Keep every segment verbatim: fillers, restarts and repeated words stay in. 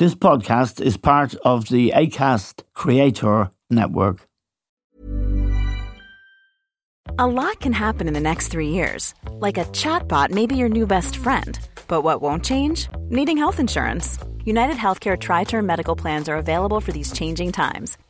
This podcast is part of the Acast Creator Network. A lot can happen in the next three years. Like a chatbot may be your new best friend. But what won't change? Needing health insurance. United Healthcare Tri-Term Medical Plans are available for these changing times.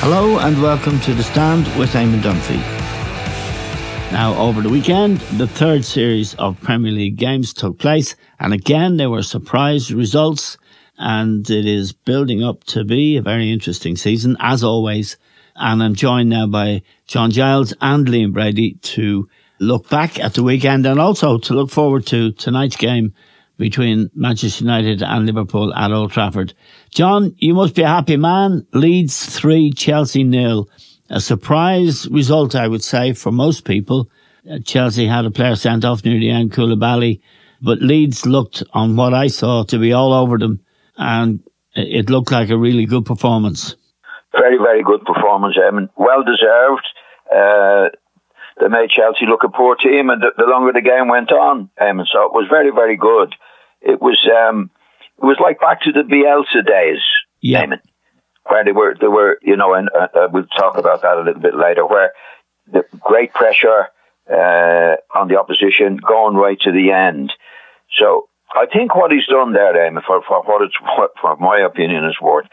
Hello and welcome to The Stand with Eamon Dunphy. Now, over the weekend, the third series of Premier League games took place, and again there were surprise results, and it is building up to be a very interesting season, as always. And I'm joined now by John Giles and Liam Brady to look back at the weekend and also to look forward to tonight's game between Manchester United and Liverpool at Old Trafford. John, you must be a happy man. Leeds three, Chelsea nil. A surprise result, I would say, for most people. Chelsea had a player sent off near the end, Koulibaly, but Leeds looked, on what I saw, to be all over them, and it looked like a really good performance. Very, very good performance, Eamon. Well deserved. Uh, they made Chelsea look a poor team, and the, the longer the game went on, Eamon, so it was very, very good. It was um, it was like back to the Bielsa days, yeah. Eamon, where they were, they were, you know, and uh, we'll talk about that a little bit later, where the great pressure uh, on the opposition going right to the end. So I think what he's done there, Eamon, for, for what it's, what, for my opinion is worth,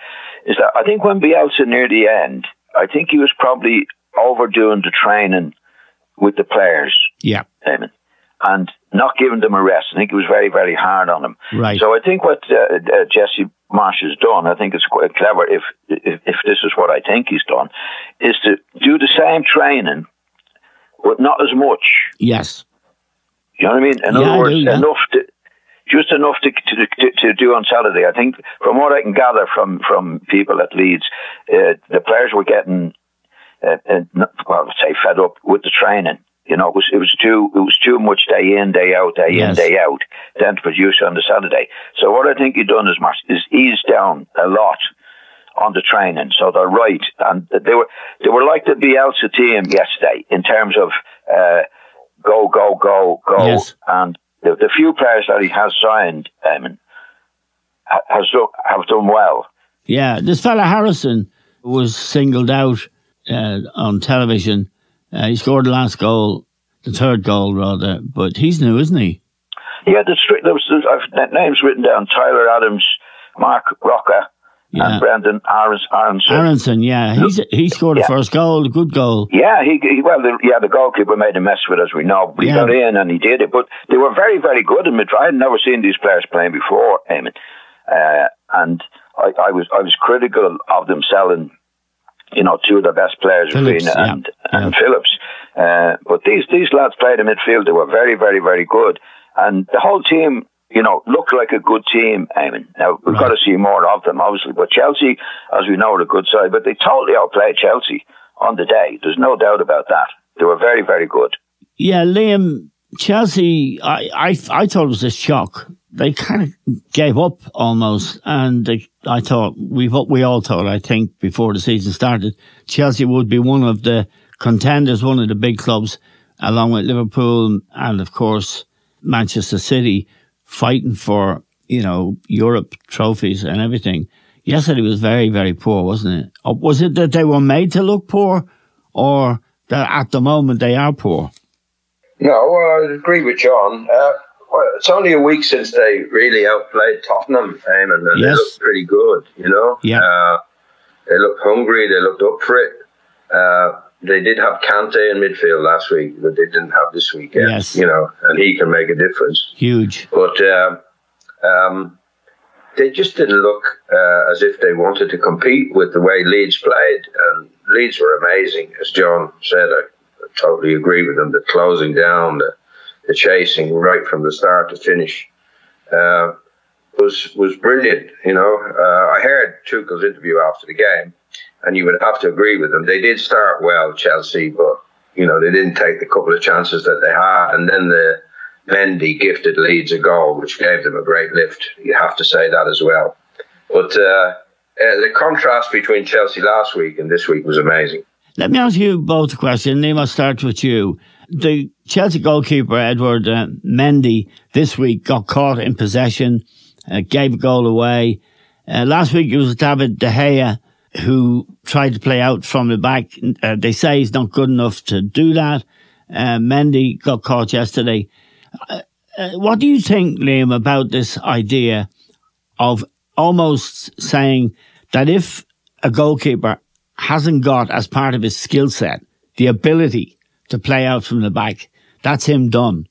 is that I think when Bielsa near the end, I think he was probably overdoing the training with the players, yeah, Eamon, and not giving them a rest. I think it was very, very hard on them. Right. So I think what uh, uh, Jesse Marsh has done, I think it's quite clever, if, if if this is what I think he's done, is to do the same training, but not as much. Yes. You know what I mean? In yeah, other words, do, yeah. enough to, just enough to, to, to, to do on Saturday. I think, from what I can gather from, from people at Leeds, uh, the players were getting, uh, and, well, I would say, fed up with the training. You know, it was it was too it was too much day in, day out, day yes. in, day out, then to produce on the Saturday. So what I think he done is, Mark, is eased down a lot on the training. So they're right, and they were they were like the Bielsa team yesterday in terms of uh, go, go, go, go, yes. and the, the few players that he has signed, Eamon, has done, have done well. Yeah, this fella Harrison was singled out uh, on television. Uh, he scored the last goal, the third goal rather, but he's new, isn't he? Yeah, the there was, there was, I've names written down: Tyler Adams, Mark Rocker, yeah. and Brendan Aronson. Aronson, yeah, he's he scored yeah. the first goal, a good goal. Yeah, he, he well, the, yeah, the goalkeeper made a mess with, as we know. We yeah. got in and he did it, but they were very, very good in midfield. I had never seen these players playing before, Eamon, uh, and I, I was I was critical of them selling, you know, two of the best players, Phillips, yeah, and, and yeah. Phillips. Uh, but these, these lads played in midfield. They were very, very, very good. And the whole team, you know, looked like a good team, Eamon. Now, we've right. got to see more of them, obviously. But Chelsea, as we know, are a good side. But they totally outplayed Chelsea on the day. There's no doubt about that. They were very, very good. Yeah, Liam, Chelsea, I, I, I thought it was a shock. They kind of gave up almost, and they, I thought, we we all thought, I think, before the season started, Chelsea would be one of the contenders, one of the big clubs, along with Liverpool and, of course, Manchester City, fighting for, you know, Europe trophies and everything. Yesterday was very, very poor, wasn't it? Or was it that they were made to look poor, or that at the moment they are poor? No, well, I agree with John. Uh, well, it's only a week since they really outplayed Tottenham, um, and they yes. looked pretty good, you know. Yeah. Uh, they looked hungry, they looked up for it. Uh, they did have Kante in midfield last week that they didn't have this weekend, yes. you know, and he can make a difference. Huge. But um, um, they just didn't look uh, as if they wanted to compete with the way Leeds played, and Leeds were amazing, as John said. I, I totally agree with them, the closing down, the, the chasing right from the start to finish uh, was was brilliant, you know. Uh, I heard Tuchel's interview after the game, and you would have to agree with them. They did start well, Chelsea, but, you know, they didn't take the couple of chances that they had. And then the Mendy gifted Leeds a goal, which gave them a great lift. You have to say that as well. But uh, uh, the contrast between Chelsea last week and this week was amazing. Let me ask you both a question. Liam, I'll start with you. The Chelsea goalkeeper, Edward uh, Mendy, this week got caught in possession, uh, gave a goal away. Uh, last week it was David De Gea who tried to play out from the back. Uh, they say he's not good enough to do that. Uh, Mendy got caught yesterday. Uh, uh, what do you think, Liam, about this idea of almost saying that if a goalkeeper hasn't got, as part of his skill set, the ability to play out from the back, that's him done?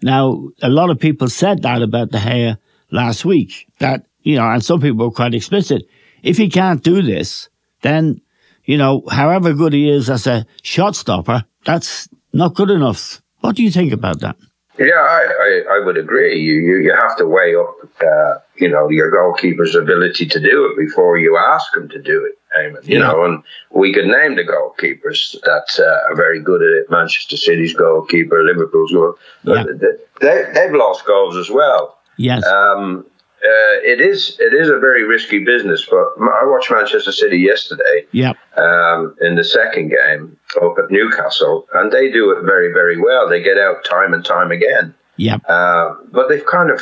Now, a lot of people said that about De Gea last week, that, you know, and some people were quite explicit. If he can't do this, then, you know, however good he is as a shot stopper, that's not good enough. What do you think about that? Yeah, I, I, I would agree. You, you you have to weigh up, uh, you know, your goalkeeper's ability to do it before you ask him to do it, Eamon. You yeah. know, and we could name the goalkeepers that uh, are very good at it. Manchester City's goalkeeper, Liverpool's goalkeeper. Yeah. They, they've lost goals as well. Yes. Um, Uh, it is it is a very risky business, but I watched Manchester City yesterday yep. um, in the second game up at Newcastle, and they do it very, very well. They get out time and time again. Yep. Uh, but they've kind of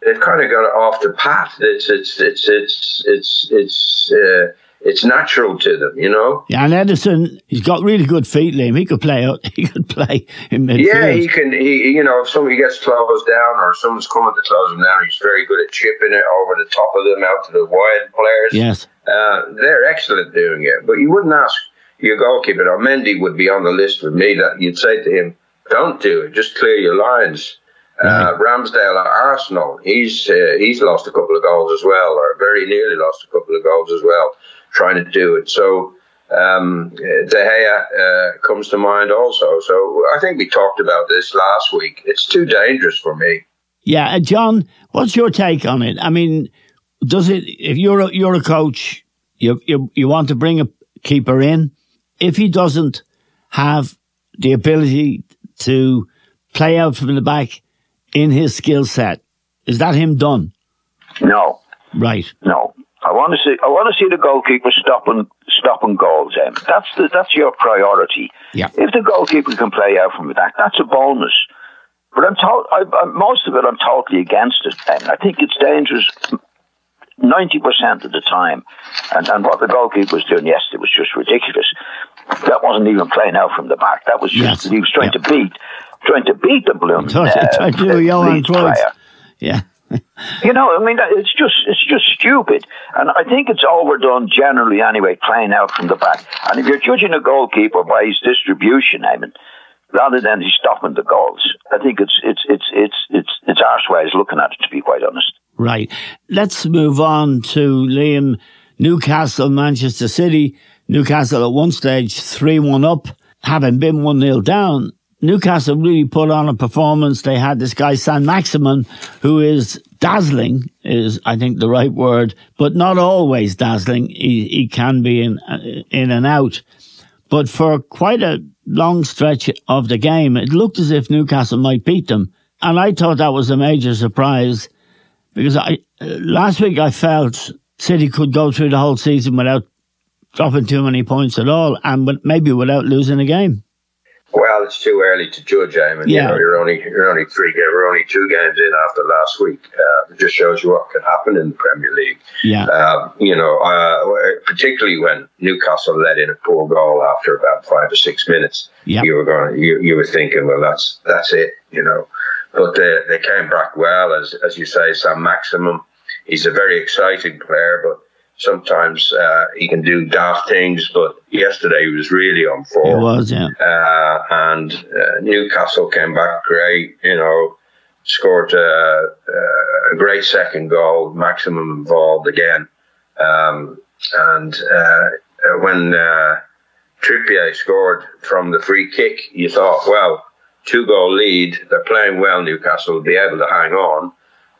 they've kind of got it off the path. It's it's it's it's it's it's uh, it's natural to them, you know. Yeah, and Ederson, he's got really good feet, Liam. He could play out. He could play in midfield. Yeah, he can. He, you know, if somebody gets closed down or someone's coming to close him down, he's very good at chipping it over the top of them out to the wide players. Yes, uh, they're excellent doing it. But you wouldn't ask your goalkeeper, or Mendy would be on the list with me, that you'd say to him, "Don't do it. Just clear your lines." Uh, Ramsdale at Arsenal, he's uh, he's lost a couple of goals as well, or very nearly lost a couple of goals as well, trying to do it. So um, De Gea uh, comes to mind also. So I think we talked about this last week. It's too dangerous for me. Yeah, uh, John, what's your take on it? I mean, does it? If you're a, you're a coach, you you you want to bring a keeper in. If he doesn't have the ability to play out from the back in his skill set, is that him done? No. Right. No. I want to see. I want to see the goalkeeper stopping stopping goals. Em, that's the, that's your priority. Yeah. If the goalkeeper can play out from the back, that's a bonus. But I'm told most of it. I'm totally against it. Em, I think it's dangerous ninety percent of the time. And and what the goalkeeper was doing yesterday was just ridiculous. That wasn't even playing out from the back. That was just yes. he was trying yeah. to beat, trying to beat the blooming uh, uh, player. Towards. Yeah. You know, I mean, it's just it's just stupid. And I think it's overdone generally anyway, playing out from the back. And if you're judging a goalkeeper by his distribution, I mean, rather than his stopping the goals, I think it's it's it's it's it's it's arseways looking at it, to be quite honest. Right. Let's move on to Liam. Newcastle, Manchester City. Newcastle at one stage three one up, having been one nil down. Newcastle really put on a performance. They had this guy, Saint-Maximin, who is dazzling, is I think the right word, but not always dazzling. He, he can be in in and out. But for quite a long stretch of the game, it looked as if Newcastle might beat them. And I thought that was a major surprise, because I last week I felt City could go through the whole season without dropping too many points at all, and maybe without losing a game. Well, it's too early to judge, Eamon. Yeah. You know, you're only you're only three games, we're only two games in after last week. Uh, it just shows you what can happen in the Premier League. Yeah. Uh, you know, uh, particularly when Newcastle let in a poor goal after about five or six minutes, yeah. you were going, you you were thinking, well, that's that's it, you know. But they, they came back well, as as you say. Saint-Maximin, he's a very exciting player, but sometimes uh, he can do daft things. But yesterday he was really on form. He was, yeah. Uh, and uh, Newcastle came back great, you know, scored a, a great second goal. Maximin involved again. Um, and uh, when uh, Trippier scored from the free kick, you thought, well, two-goal lead, they're playing well, Newcastle will be able to hang on.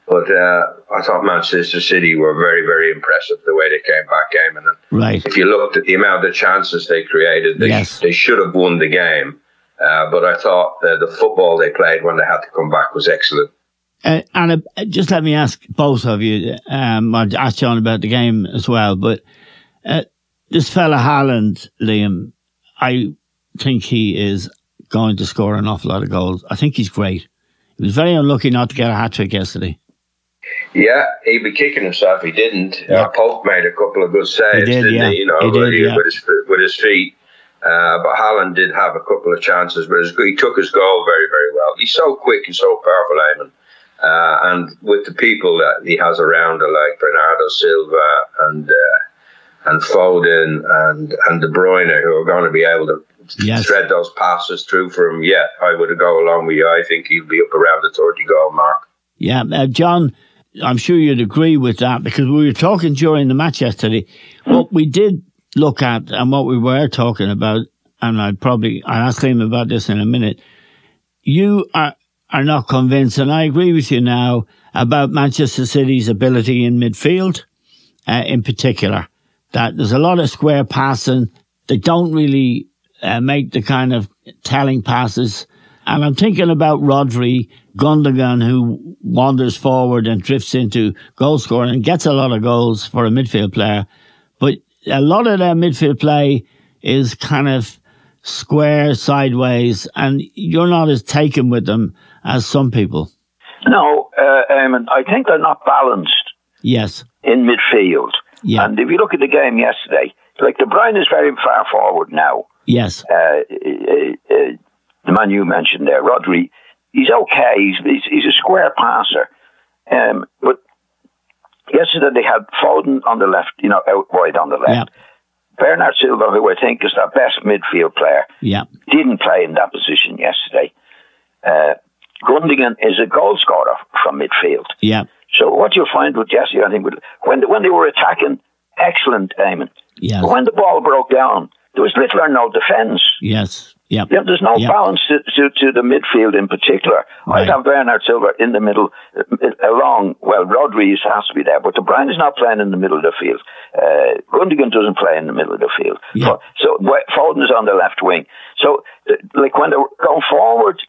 But uh, I thought Manchester City were very, very impressive the way they came back game. And right. If you looked at the amount of chances they created, they, yes. they should have won the game. Uh, but I thought the, the football they played when they had to come back was excellent. Uh, and uh, just let me ask both of you, um, I'll ask John about the game as well, but uh, this fella Haaland, Liam, I think he is going to score an awful lot of goals. I think he's great. He was very unlucky not to get a hat-trick yesterday. Yeah, he'd be kicking himself if he didn't. Yeah. Uh, Pope made a couple of good saves, he did, didn't yeah. he? You know, he did, with, yeah. his, with his feet. Uh, but Haaland did have a couple of chances, but his, he took his goal very, very well. He's so quick and so powerful, Eamon. Uh, and with the people that he has around her, like Bernardo Silva and uh, and Foden and, and De Bruyne, who are going to be able to yes. thread those passes through for him, yeah, I would go along with you. I think he'll be up around the thirty-goal mark. Yeah, uh, John, I'm sure you'd agree with that, because we were talking during the match yesterday. What we did look at and what we were talking about, and I'd probably I'll ask him about this in a minute, you are... are not convinced, and I agree with you now, about Manchester City's ability in midfield, uh, in particular. That there's a lot of square passing. They don't really uh, make the kind of telling passes. And I'm thinking about Rodri, Gundogan, who wanders forward and drifts into goal scoring and gets a lot of goals for a midfield player. But a lot of their midfield play is kind of square, sideways, and you're not as taken with them as some people. No, uh, um, I think they're not balanced. Yes. In midfield. Yeah. And if you look at the game yesterday, like De Bruyne is very far forward now. Yes. Uh, uh, uh, the man you mentioned there, Rodri, he's okay. He's he's, he's a square passer. Um, but yesterday they had Foden on the left, you know, out wide on the left. Yeah. Bernard Silva, who I think is their best midfield player, yeah. didn't play in that position yesterday. Uh, Gundogan is a goal scorer from midfield. Yeah. So what you'll find with Jesse, I think, when when they were attacking, excellent aiming. Yes. But when the ball broke down, there was little or no defence. Yes. Yeah. You know, there's no yep. balance to, to, to the midfield in particular. Right. I'd have Bernard Silva in the middle, along, well, Rodriguez has to be there, but De Bruyne is not playing in the middle of the field. Uh, Gundogan doesn't play in the middle of the field. Yep. So, so Foden is on the left wing. So, like, when they're going forward,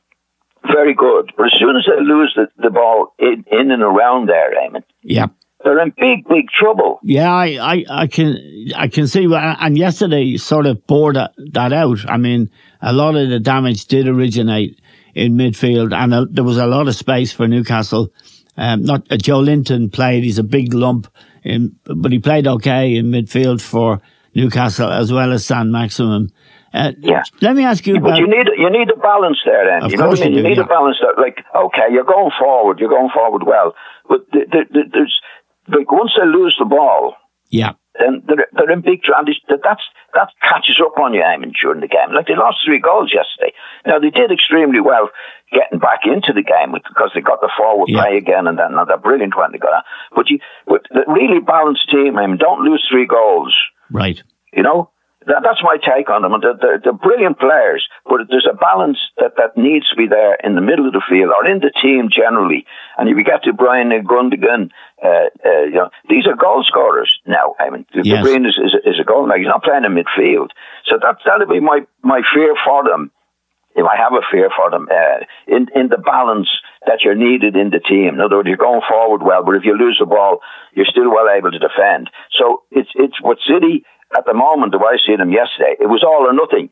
very good. But as soon as they lose the, the ball in, in and around there, Eamon, yep. they're in big, big trouble. Yeah, I, I, I can I can see. And yesterday sort of bore that, that out. I mean, a lot of the damage did originate in midfield, and a, there was a lot of space for Newcastle. Um, not uh, Joe Linton played. He's a big lump, in, but he played okay in midfield for Newcastle as well as Saint-Maximin. Uh, yeah. Let me ask you yeah, about... But you need, you need a balance there, then. Of you know course what I mean? You, do, you need yeah. a balance there. Like, okay, you're going forward. You're going forward well. But th- th- th- there's... Like once they lose the ball, yeah, then they're, they're in big trouble. That's that catches up on you, Eamon, during the game. Like they lost three goals yesterday. Now they did extremely well getting back into the game because they got the forward yeah. play again, and then they're brilliant when they got on. But you, but the really balanced team, Eamon, don't lose three goals, right? You know that, that's my take on them. They're, they're, they're brilliant players, but there's a balance that, that needs to be there in the middle of the field or in the team generally. And if you get to De Bruyne, Gundogan. Uh, uh, you know, these are goal scorers now. I mean, De Bruyne yes. is, is, is a goal. Like he's not playing in midfield, so that that'll be my, my fear for them. If I have a fear for them, uh, in in the balance that you're needed in the team. In other words, you're going forward well, but if you lose the ball, you're still well able to defend. So it's it's what City at the moment. The way I see them yesterday, it was all or nothing.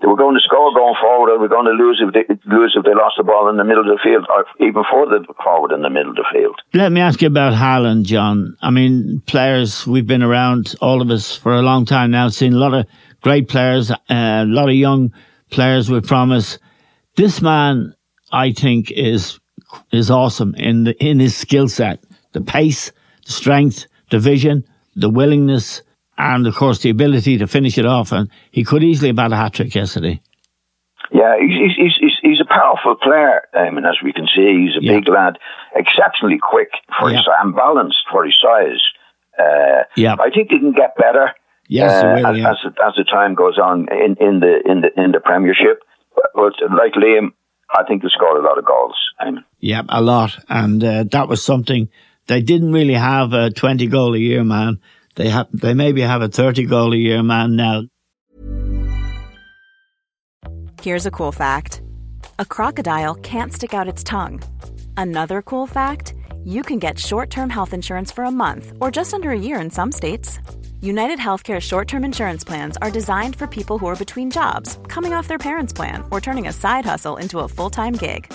They were going to score going forward, or they were going to lose if they, lose if they lost the ball in the middle of the field, or even further forward in the middle of the field. Let me ask you about Haaland, John. I mean, players, we've been around, all of us, for a long time now, seen a lot of great players, uh, a lot of young players with promise. This man, I think, is is awesome in the, in his skill set. The pace, the strength, the vision, the willingness, and of course the ability to finish it off. And he could easily have had a hat-trick yesterday. Yeah, he's he's he's he's a powerful player. I mean, as we can see, he's a yeah. big lad, exceptionally quick for yeah. his and balanced for his size. Uh, yeah, I think he can get better. Yes, uh, will, as, yeah. as as the time goes on in, in the in the in the Premiership. But like Liam, I think he scored a lot of goals. I mean, yeah, a lot, and uh, that was something they didn't really have a twenty goal a year man. They have they maybe have a thirty goal a year man now. Here's a cool fact. A crocodile can't stick out its tongue. Another cool fact, you can get short-term health insurance for a month or just under a year in some states. United Healthcare short-term insurance plans are designed for people who are between jobs, coming off their parents' plan, or turning a side hustle into a full-time gig.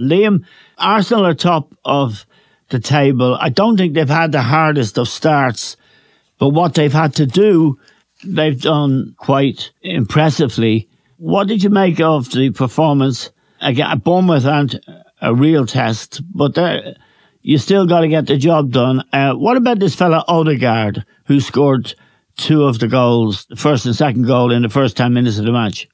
Liam, Arsenal are top of the table. I don't think they've had the hardest of starts, but what they've had to do, they've done quite impressively. What did you make of the performance? Again, Bournemouth aren't a real test, but you still got to get the job done. Uh, what about this fella Odegaard, who scored two of the goals, the first and second goal in the first ten minutes of the match?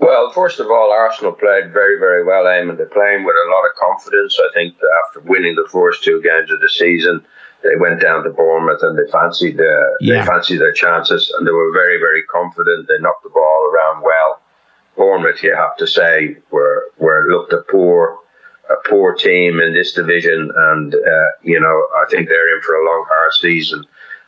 Well, first of all, Arsenal played very, very well, Eamon. They're playing with a lot of confidence. I think after winning the first two games of the season, they went down to Bournemouth and they fancied their, yeah. they fancied their chances, and they were very, very confident. They knocked the ball around well. Bournemouth, you have to say, were were looked a poor, a poor team in this division, and uh, you know I think they're in for a long, hard season.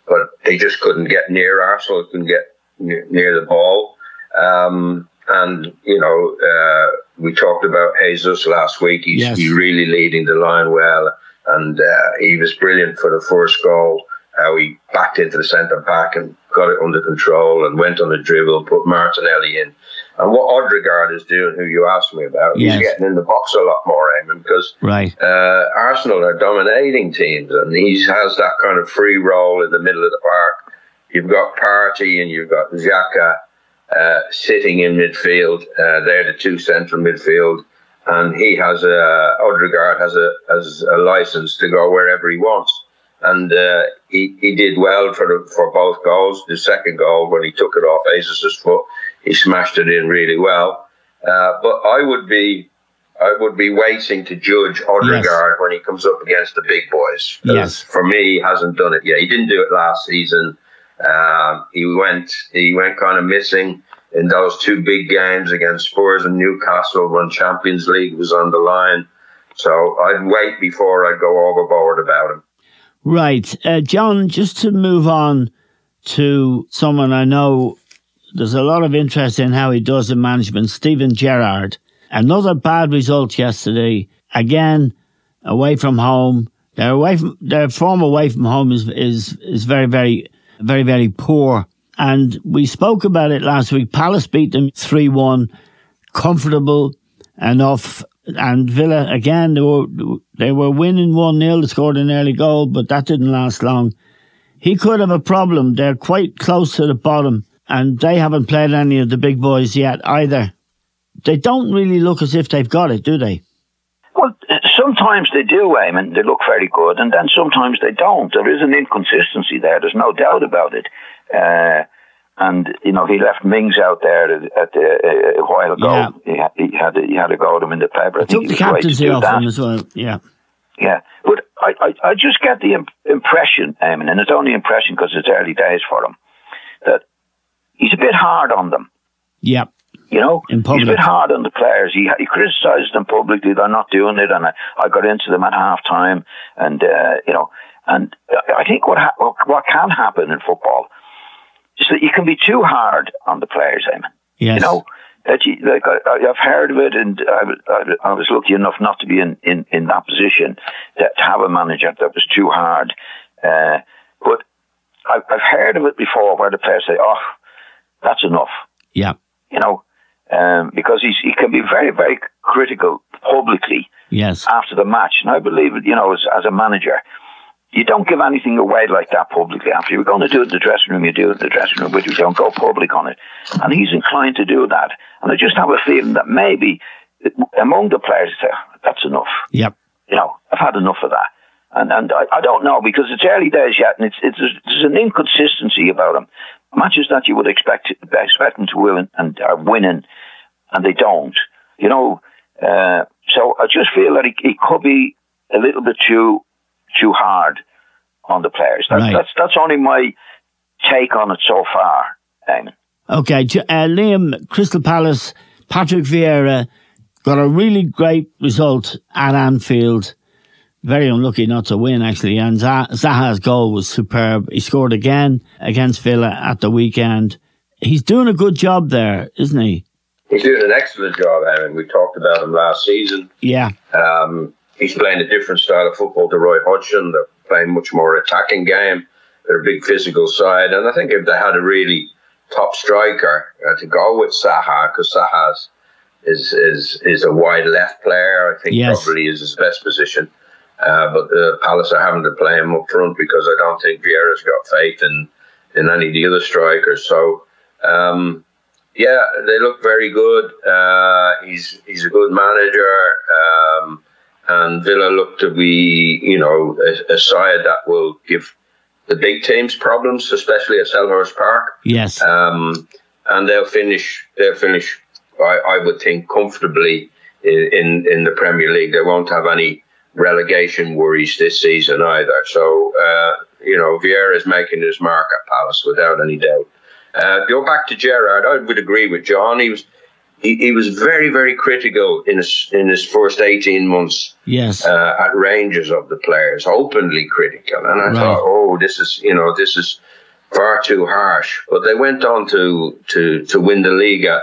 But they just couldn't get near Arsenal, couldn't get near the ball. Um, And, you know, uh, we talked about Jesus last week. He's, yes. he's really leading the line well. And uh, he was brilliant for the first goal. How uh, he backed into the centre-back and got it under control and went on a dribble, put Martinelli in. And what Odegaard is doing, who you asked me about, yes. he's getting in the box a lot more, Eamon, because right. uh, Arsenal are dominating teams. And he has that kind of free roll in the middle of the park. You've got Partey and you've got Xhaka. Uh, sitting in midfield, uh, they're the two central midfield, and he has a Odegaard has a has a license to go wherever he wants, and uh, he he did well for the, for both goals. The second goal, when he took it off Jesus's foot, he smashed it in really well. Uh, but I would be I would be waiting to judge Odegaard yes. when he comes up against the big boys. Yes, for me, he hasn't done it yet. He didn't do it last season. Um, he went he went kind of missing in those two big games against Spurs and Newcastle when Champions League was on the line. So I'd wait before I'd go overboard about him. Right. Uh, John, just to move on to someone I know there's a lot of interest in how he does in management, Steven Gerrard. Another bad result yesterday. Again, away from home. Their, away from, their form away from home is, is, is very, very, very, very poor. And we spoke about it last week. Palace beat them three one, comfortable enough. And Villa, again, they were, they were winning one nil, they scored an early goal, but that didn't last long. He could have a problem. They're quite close to the bottom, and they haven't played any of the big boys yet either. They don't really look as if they've got it, do they? Well, sometimes they do, Eamon. They look very good, and then sometimes they don't. There is an inconsistency there. There's no doubt about it. Uh, and, you know, he left Mings out there at the, uh, a while ago. Yeah. He, he, had, he had a go at him in the paper. I think took the captaincy off him as well, yeah. Yeah, but I, I, I just get the imp- impression, Eamon, and it's only impression because it's early days for him, that he's a bit hard on them. Yeah. You know, he's a bit hard on the players. He he criticises them publicly. They're not doing it, and I, I got into them at half time. And uh, you know, and I think what ha- what can happen in football is that you can be too hard on the players. I mean, yes. You know, that you, like I, I've heard of it, and I, I, I was lucky enough not to be in, in, in that position that to have a manager that was too hard. Uh, but I, I've heard of it before, where the players say, "Oh, that's enough." Yeah, you know. Um, because he's, he can be very, very critical publicly yes. after the match. And I believe, you know, as, as a manager, you don't give anything away like that publicly. After you're going to do it in the dressing room, you do it in the dressing room, but you don't go public on it. And he's inclined to do that. And I just have a feeling that maybe among the players, that's enough. Yep. You know, I've had enough of that. And and I, I don't know, because it's early days yet, and it's it's there's an inconsistency about them. Matches that you would expect expect them to win and are winning, and they don't. You know, uh, so I just feel that he, he could be a little bit too too hard on the players. That, right. That's that's only my take on it so far, Eamon. Okay, uh, Liam, Crystal Palace, Patrick Vieira got a really great result at Anfield. Very unlucky not to win, actually. And Zaha's goal was superb. He scored again against Villa at the weekend. He's doing a good job there, isn't he? He's doing an excellent job, Aaron. We talked about him last season. Yeah. Um, he's playing a different style of football to Roy Hodgson. They're playing much more attacking game. They're a big physical side. And I think if they had a really top striker uh, to go with Zaha, because Zaha's is, is, is a wide left player, I think yes. probably is his best position. Uh, but uh, Palace are having to play him up front because I don't think Vieira's got faith in, in any of the other strikers. So, um, yeah, they look very good. Uh, he's he's a good manager. Um, and Villa look to be, you know, a, a side that will give the big teams problems, especially at Selhurst Park. Yes. Um, and they'll finish, they'll finish I, I would think, comfortably in, in, in the Premier League. They won't have any relegation worries this season either. So, uh, you know, Vieira is making his mark at Palace without any doubt. Uh, go back to Gerrard. I would agree with John. He was he, he was very, very critical in his, in his first eighteen months yes. uh, at Rangers of the players, openly critical. And I right. thought, oh, this is, you know, this is far too harsh. But they went on to, to, to win the league at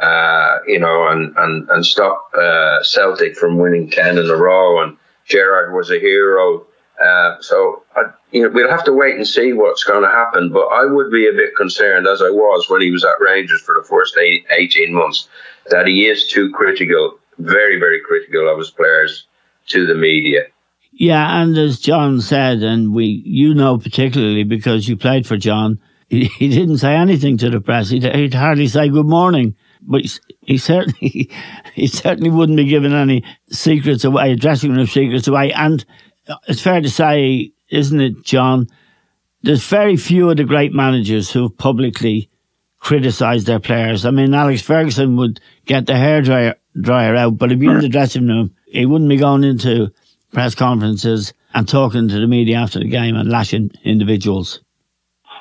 uh, you know, and, and, and stop uh, Celtic from winning ten in a row, and Gerrard was a hero. Uh, so, I, you know, we'll have to wait and see what's going to happen. But I would be a bit concerned, as I was when he was at Rangers for the first eighteen months, that he is too critical, very, very critical of his players to the media. Yeah, and as John said, and we, you know particularly because you played for John, he, he didn't say anything to the press. He'd, he'd hardly say good morning. But he certainly he certainly wouldn't be giving any secrets away, dressing room secrets away. And it's fair to say, isn't it, John, there's very few of the great managers who have publicly criticised their players. I mean, Alex Ferguson would get the hairdryer dryer out, but if you're in the dressing room, he wouldn't be going into press conferences and talking to the media after the game and lashing individuals.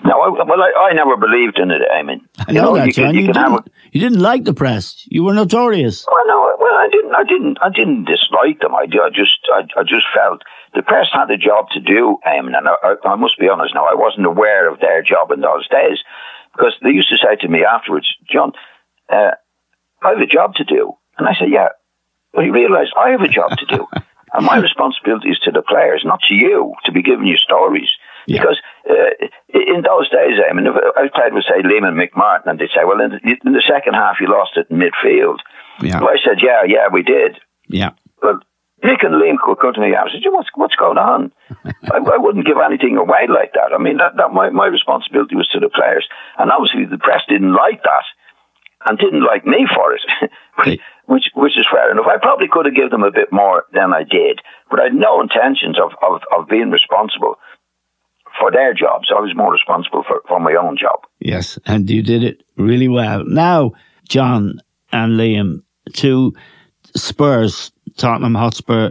No, I, well, I, I never believed in it, Eamon. I know, know that, you John. Can, you, you, didn't, a, you didn't like the press. You were notorious. Well, no, well, I didn't. I didn't. I didn't dislike them. I, I just, I, I just felt the press had a job to do, Eamon, and I, I must be honest now, I wasn't aware of their job in those days, because they used to say to me afterwards, John, uh, I have a job to do. And I said, yeah. But he realised I have a job to do. And my responsibility is to the players, not to you, to be giving you stories. Yeah. Because uh, in those days, I mean, if I played with, say, Liam and McMartin, and they'd say, well, in the, in the second half, you lost it in midfield. Yeah. So I said, yeah, yeah, we did. Yeah. But Nick and Liam could go to me and say, what's, what's going on? I, I wouldn't give anything away like that. I mean, that, that my, my responsibility was to the players. And obviously, the press didn't like that and didn't like me for it. Hey. Which which is fair enough. I probably could have given them a bit more than I did, but I had no intentions of, of, of being responsible for their jobs. I was more responsible for, for my own job. Yes, and you did it really well. Now, John and Liam, to Spurs, Tottenham Hotspur,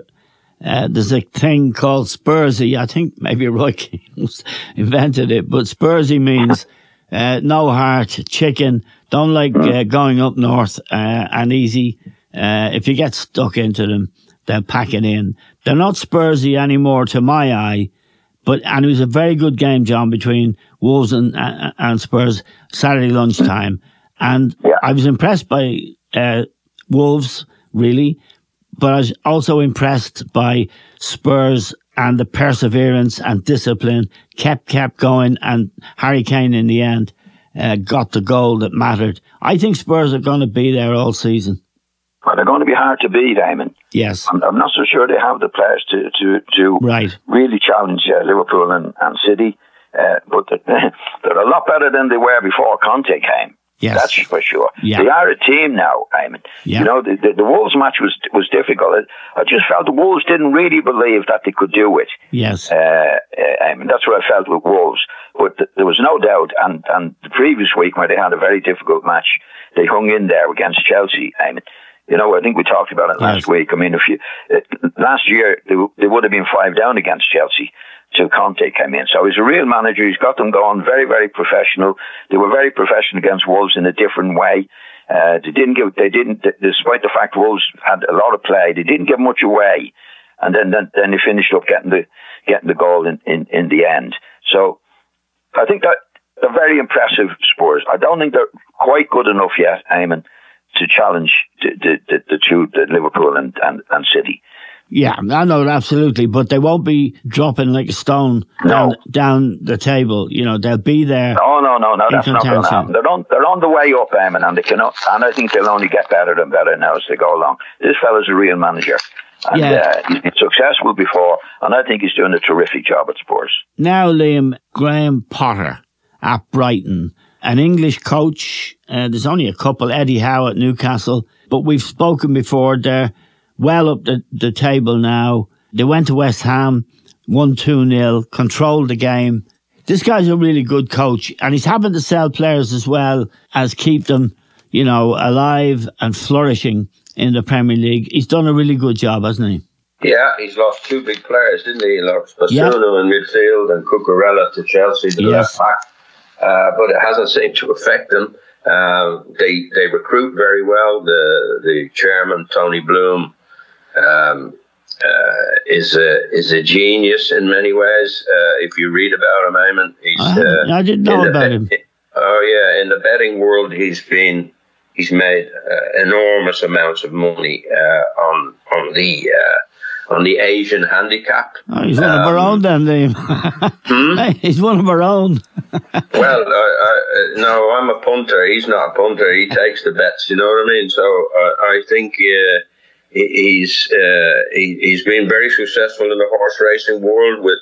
uh, there's a thing called Spursy. I think maybe Roy Keane invented it, but Spursy means uh, no heart, chicken. Don't like uh, going up north uh, and easy. Uh, if you get stuck into them, they'll pack it in. They're not Spursy anymore to my eye. But and it was a very good game, John, between Wolves and, uh, and Spurs Saturday lunchtime. And yeah. I was impressed by uh, Wolves, really. But I was also impressed by Spurs and the perseverance and discipline. Kept, kept going. And Harry Kane in the end. Uh, got the goal that mattered. I think Spurs are going to be there all season. Well, they're going to be hard to beat, Eamon. Yes. I'm, I'm not so sure they have the players to, to, to right. really challenge uh, Liverpool and, and City, uh, but they're, they're a lot better than they were before Conte came. Yes. That's for sure. Yeah. They are a team now, Eamon. Yeah. You know, the, the, the Wolves match was was difficult. I just felt the Wolves didn't really believe that they could do it. Yes. Uh, Eamon, that's what I felt with Wolves. But th- there was no doubt, and, and the previous week where they had a very difficult match, they hung in there against Chelsea, Eamon. You know, I think we talked about it last yes. week. I mean, if you, uh, last year, they, w- they would have been five down against Chelsea. So Conte came in. So he's a real manager. He's got them going. Very, very professional. They were very professional against Wolves in a different way. Uh, they didn't give. They didn't. Despite the fact Wolves had a lot of play, they didn't give much away. And then then, then they finished up getting the getting the goal in, in, in the end. So I think that they're very impressive Spurs. I don't think they're quite good enough yet, Eamon, to challenge the the, the, the two, the Liverpool and, and, and City. Yeah, I know, absolutely. But they won't be dropping like a stone no. down, down the table. You know, they'll be there. No, no, no, no, that's not going to happen. They're on, they're on the way up, Eamon, and they cannot, and I think they'll only get better and better now as they go along. This fella's a real manager. And yeah. uh, he's been successful before, and I think he's doing a terrific job at Spurs. Now, Liam, Graham Potter at Brighton, an English coach. Uh, there's only a couple, Eddie Howe at Newcastle, but we've spoken before there. Well up the, the table now. They went to West Ham, won two nil, controlled the game. This guy's a really good coach, and he's having to sell players as well as keep them, you know, alive and flourishing in the Premier League. He's done a really good job, hasn't he? Yeah, he's lost two big players, didn't he? He lost Basuno yeah. in midfield and Cucurella to Chelsea, the yes. left back. Uh, but it hasn't seemed to affect them. Uh, they they recruit very well. The the chairman, Tony Bloom, Um, uh, is a is a genius in many ways. Uh, if you read about him, Eamon, he's. I, uh, I didn't know about the, him. Oh yeah, in the betting world, he's been he's made uh, enormous amounts of money uh, on on the uh, on the Asian handicap. Oh, he's one um, of our own, then, Liam. hmm? He's one of our own. Well, I, I, no, I'm a punter. He's not a punter. He takes the bets. You know what I mean? So uh, I think. Uh, He's uh, he, he's been very successful in the horse racing world with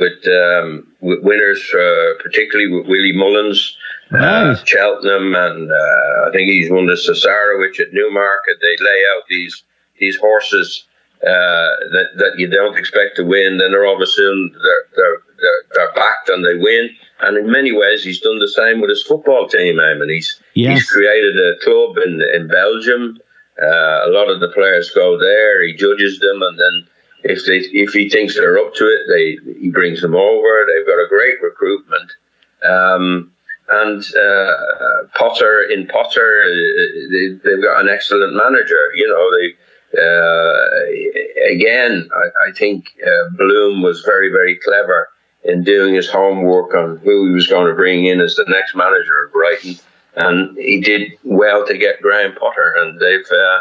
with, um, with winners, uh, particularly with Willie Mullins, nice. uh, Cheltenham, and uh, I think he's won the Cesarewitch at Newmarket. They lay out these these horses uh, that that you don't expect to win. Then they're all of a sudden they're they're they're, they're backed and they win. And in many ways, he's done the same with his football team. I mean, he's yes. he's created a club in in Belgium. Uh, a lot of the players go there. He judges them, and then if they, if he thinks they're up to it, they he brings them over. They've got a great recruitment, um, and uh, Potter in Potter, they, they've got an excellent manager. You know, they uh, again, I, I think uh, Bloom was very, very clever in doing his homework on who he was going to bring in as the next manager of Brighton. And he did well to get Graham Potter, and they've uh,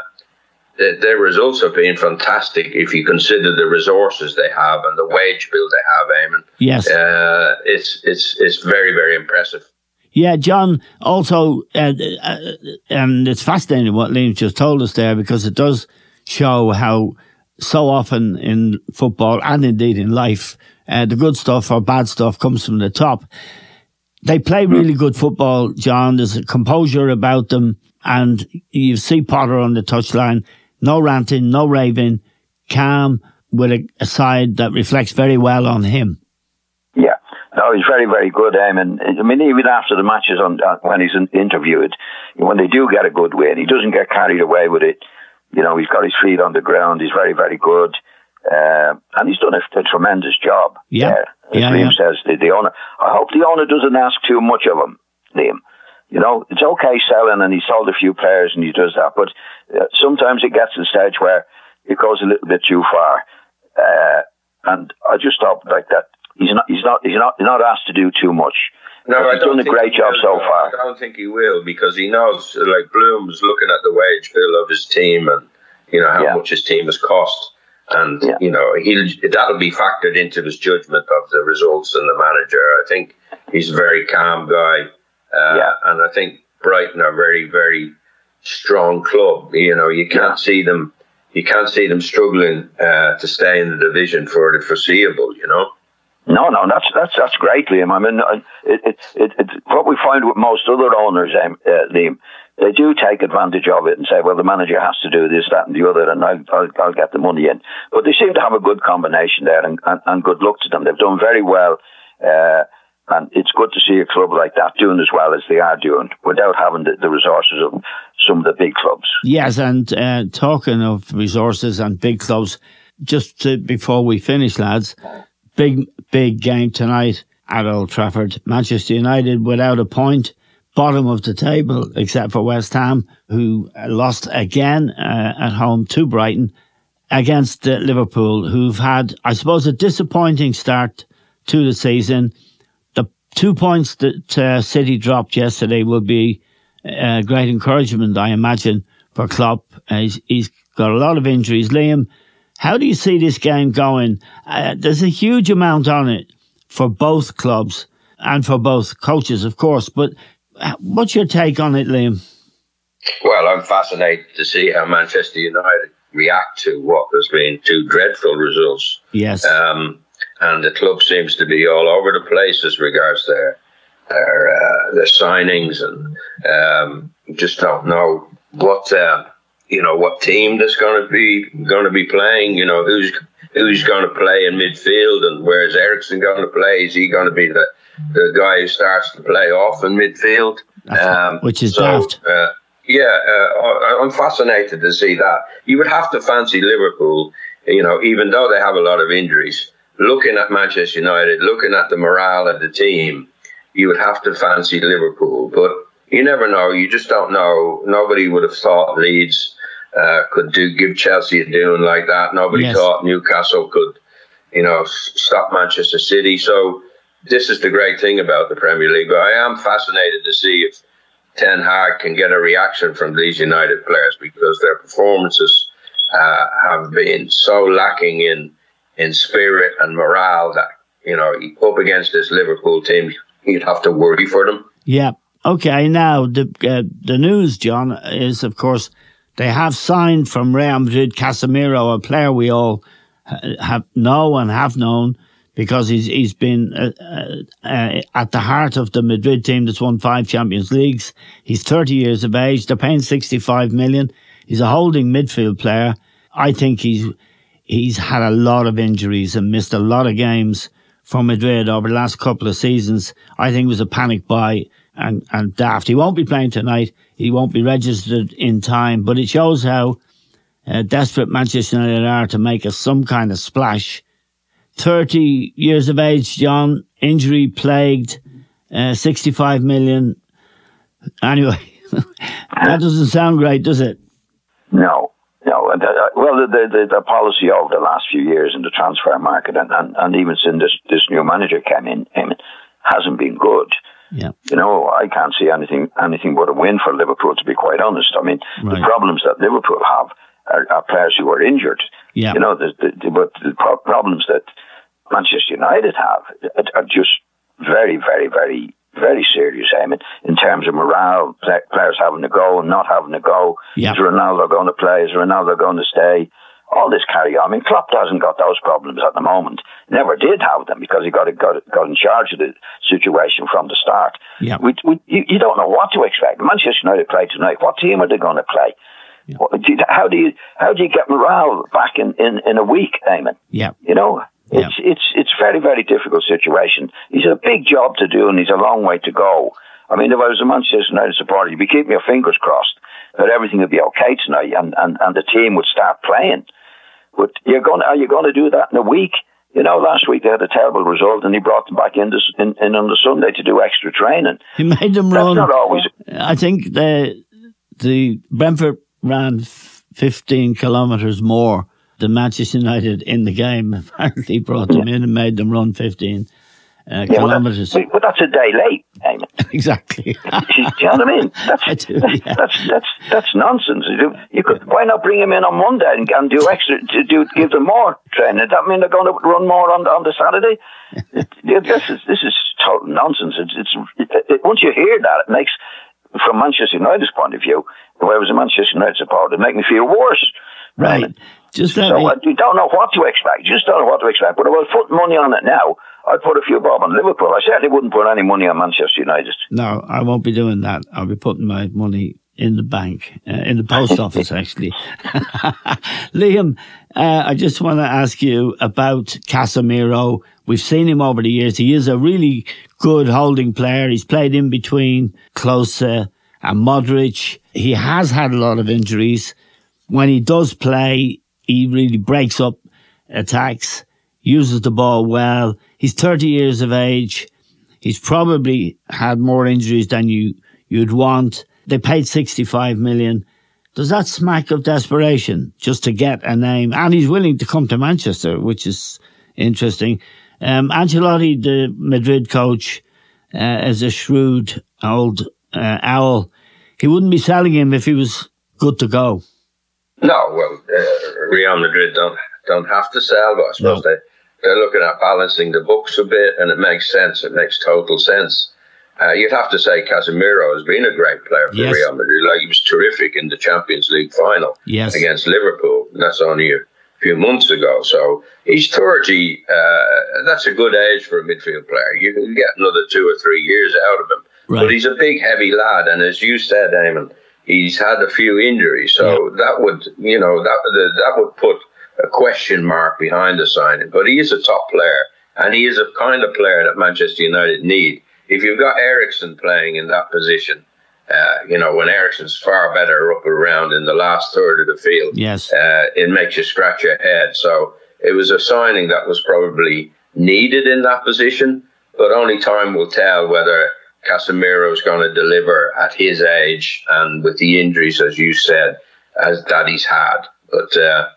th- their results have been fantastic if you consider the resources they have and the wage bill they have, Eamon. Yes. Uh, it's, it's, it's very, very impressive. Yeah, John, also, uh, uh, and it's fascinating what Liam's just told us there, because it does show how so often in football and indeed in life, uh, the good stuff or bad stuff comes from the top. They play really good football, John. There's a composure about them. And you see Potter on the touchline. No ranting, no raving. Calm with a, a side that reflects very well on him. Yeah. No, he's very, very good, Eamon. I mean, even after the matches, on when he's interviewed, when they do get a good win, he doesn't get carried away with it. You know, he's got his feet on the ground. He's very, very good. Uh, and he's done a, a tremendous job. Yeah. Uh, as yeah, Liam yeah. says, the, the owner, I hope the owner doesn't ask too much of him, Liam. You know, it's okay selling, and he sold a few players and he does that, but uh, sometimes it gets to the stage where it goes a little bit too far. Uh, and I just thought like that. He's not, he's not, he's not, he's not asked to do too much. No, I he's don't done think a great job will, so far. I don't think he will, because he knows, like, Bloom's looking at the wage bill of his team and, you know, how yeah. much his team has cost. And, yeah. you know, he'll, that'll be factored into his judgment of the results and the manager. I think he's a very calm guy. Uh, yeah. And I think Brighton are a very, very strong club. You know, you can't yeah. see them, you can't see them struggling uh, to stay in the division for the foreseeable, you know. No, no, that's that's that's great, Liam. I mean, it, it, it, it, what we find with most other owners, um, uh, Liam, they do take advantage of it and say, well, the manager has to do this, that, and the other, and I'll, I'll, I'll get the money in. But they seem to have a good combination there, and, and, and good luck to them. They've done very well, uh, and it's good to see a club like that doing as well as they are doing without having the, the resources of some of the big clubs. Yes, and uh, talking of resources and big clubs, just to, before we finish, lads, Big, big game tonight at Old Trafford. Manchester United without a point, bottom of the table, except for West Ham, who lost again uh, at home to Brighton against uh, Liverpool, who've had, I suppose, a disappointing start to the season. The two points that uh, City dropped yesterday will be uh, great encouragement, I imagine, for Klopp. Uh, he's, he's got a lot of injuries. Liam, how do you see this game going? Uh, there's a huge amount on it for both clubs and for both coaches, of course. But what's your take on it, Liam? Well, I'm fascinated to see how Manchester United react to what has been two dreadful results. Yes. Um, and the club seems to be all over the place as regards their their, uh, their signings, and um, just don't know what... Uh, you know, what team that's going to be going to be playing, you know, who's who's going to play in midfield, and where's Eriksen going to play? Is he going to be the, the guy who starts to play off in midfield? Um, Which is so, daft. Uh, yeah, uh, I'm fascinated to see that. You would have to fancy Liverpool, you know, even though they have a lot of injuries. Looking at Manchester United, looking at the morale of the team, you would have to fancy Liverpool. But you never know. You just don't know. Nobody would have thought Leeds Uh, could do give Chelsea a doing like that. Nobody yes. thought Newcastle could, you know, stop Manchester City. So this is the great thing about the Premier League. But I am fascinated to see if Ten Hag can get a reaction from these United players, because their performances uh, have been so lacking in in spirit and morale that, you know, up against this Liverpool team, you'd have to worry for them. Yeah. Okay. Now the uh, the news, John, is of course, they have signed from Real Madrid Casemiro, a player we all have know and have known, because he's he's been uh, uh, at the heart of the Madrid team that's won five Champions Leagues. He's thirty years of age. They're paying sixty-five million. He's a holding midfield player. I think he's he's had a lot of injuries and missed a lot of games for Madrid over the last couple of seasons. I think it was a panic buy and, and daft. He won't be playing tonight. He won't be registered in time, but it shows how uh, desperate Manchester United are to make a, some kind of splash. thirty years of age, John, injury plagued, uh, sixty-five million. Anyway, that doesn't sound great, does it? No, no. well, the, the, the policy over the last few years in the transfer market, and, and, and even since this, this new manager came in, I mean, hasn't been good. Yeah. You know, I can't see anything anything but a win for Liverpool, to be quite honest. I mean, right. The problems that Liverpool have are, are players who are injured. Yeah. You know, the, the, the, but the problems that Manchester United have are just very, very, very, very serious, I mean, in terms of morale, players having to go and not having to go. Yep. Is Ronaldo going to play? Is Ronaldo going to stay? All this carry on. I mean, Klopp hasn't got those problems at the moment. Never did have them because he got got got in charge of the situation from the start. Yep. We, we, you, you don't know what to expect. Manchester United play tonight. What team are they going to play? Yep. How do you how do you get morale back in, in, in a week, Eamon? Yeah, you know. Yeah. It's it's it's very, very difficult situation. He's a big job to do and he's a long way to go. I mean, if I was a Manchester United supporter, you'd be keeping your fingers crossed that everything would be okay tonight and, and, and the team would start playing. But you're going are you going to do that in a week? You know, last week they had a terrible result and he brought them back in, this, in, in on the Sunday to do extra training. He made them That's run. Not always. I think the the Brentford ran fifteen kilometres more. The Manchester United in the game apparently brought them yeah. in and made them run fifteen uh, yeah, kilometres. Well, that, well, that's a day late, Eamon. Exactly. Do you know what I mean? That's I do, yeah. that's, that's that's nonsense. You could why not bring him in on Monday and, and do extra to do give them more training? Does that mean they're going to run more on on the Saturday? it, this is this is total nonsense. It's it's it, it, once you hear that, it makes from Manchester United's point of view, if I was a Manchester United supporter, it'd make me feel worse. Right. Just so me... you don't know what to expect. You just don't know what to expect. But if I was putting money on it now, I'd put a few bob on Liverpool. I certainly wouldn't put any money on Manchester United. No, I won't be doing that. I'll be putting my money in the bank, uh, in the post office, actually. Liam, uh, I just want to ask you about Casemiro. We've seen him over the years. He is a really good holding player. He's played in between Klose uh, and Modric. He has had a lot of injuries. When he does play, he really breaks up attacks, uses the ball well. He's thirty years of age. He's probably had more injuries than you, you'd want. They paid sixty-five million. Does that smack of desperation just to get a name? And he's willing to come to Manchester, which is interesting. Um, Ancelotti, the Madrid coach, uh, is a shrewd old uh, owl. He wouldn't be selling him if he was good to go. No, well, uh, Real Madrid don't don't have to sell, but I suppose no. they, they're looking at balancing the books a bit, and it makes sense. It makes total sense. Uh, you'd have to say Casemiro has been a great player for yes. Real Madrid. Like, he was terrific in the Champions League final yes. against Liverpool, and that's only a few months ago. So he's thirty. Uh, that's a good age for a midfield player. You can get another two or three years out of him. Right. But he's a big, heavy lad, and as you said, Eamon, he's had a few injuries, so yeah. that would, you know, that that would put a question mark behind the signing. But he is a top player, and he is a kind of player that Manchester United need. If you've got Eriksen playing in that position, uh, you know, when Eriksen's far better up around in the last third of the field, yes. uh, it makes you scratch your head. So it was a signing that was probably needed in that position, but only time will tell whether Casemiro's going to deliver at his age and with the injuries, as you said, as that he's had. But uh,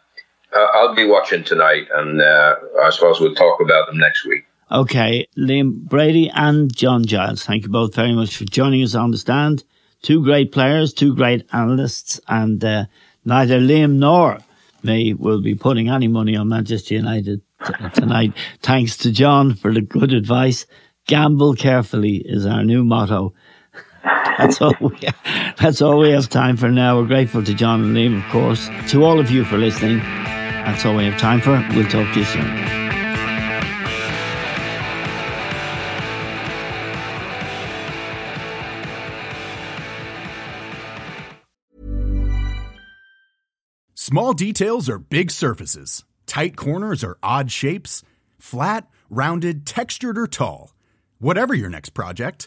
I'll be watching tonight, and uh, I suppose we'll talk about them next week. Okay, Liam Brady and John Giles, thank you both very much for joining us on The Stand. Two great players, two great analysts, and uh, neither Liam nor me will be putting any money on Manchester United t- tonight. Thanks to John for the good advice. Gamble carefully is our new motto. That's all we have, that's all we have time for now. We're grateful to John and Liam, of course. To all of you for listening. That's all we have time for. We'll talk to you soon. Small details are big surfaces. Tight corners are odd shapes. Flat, rounded, textured, or tall. Whatever your next project,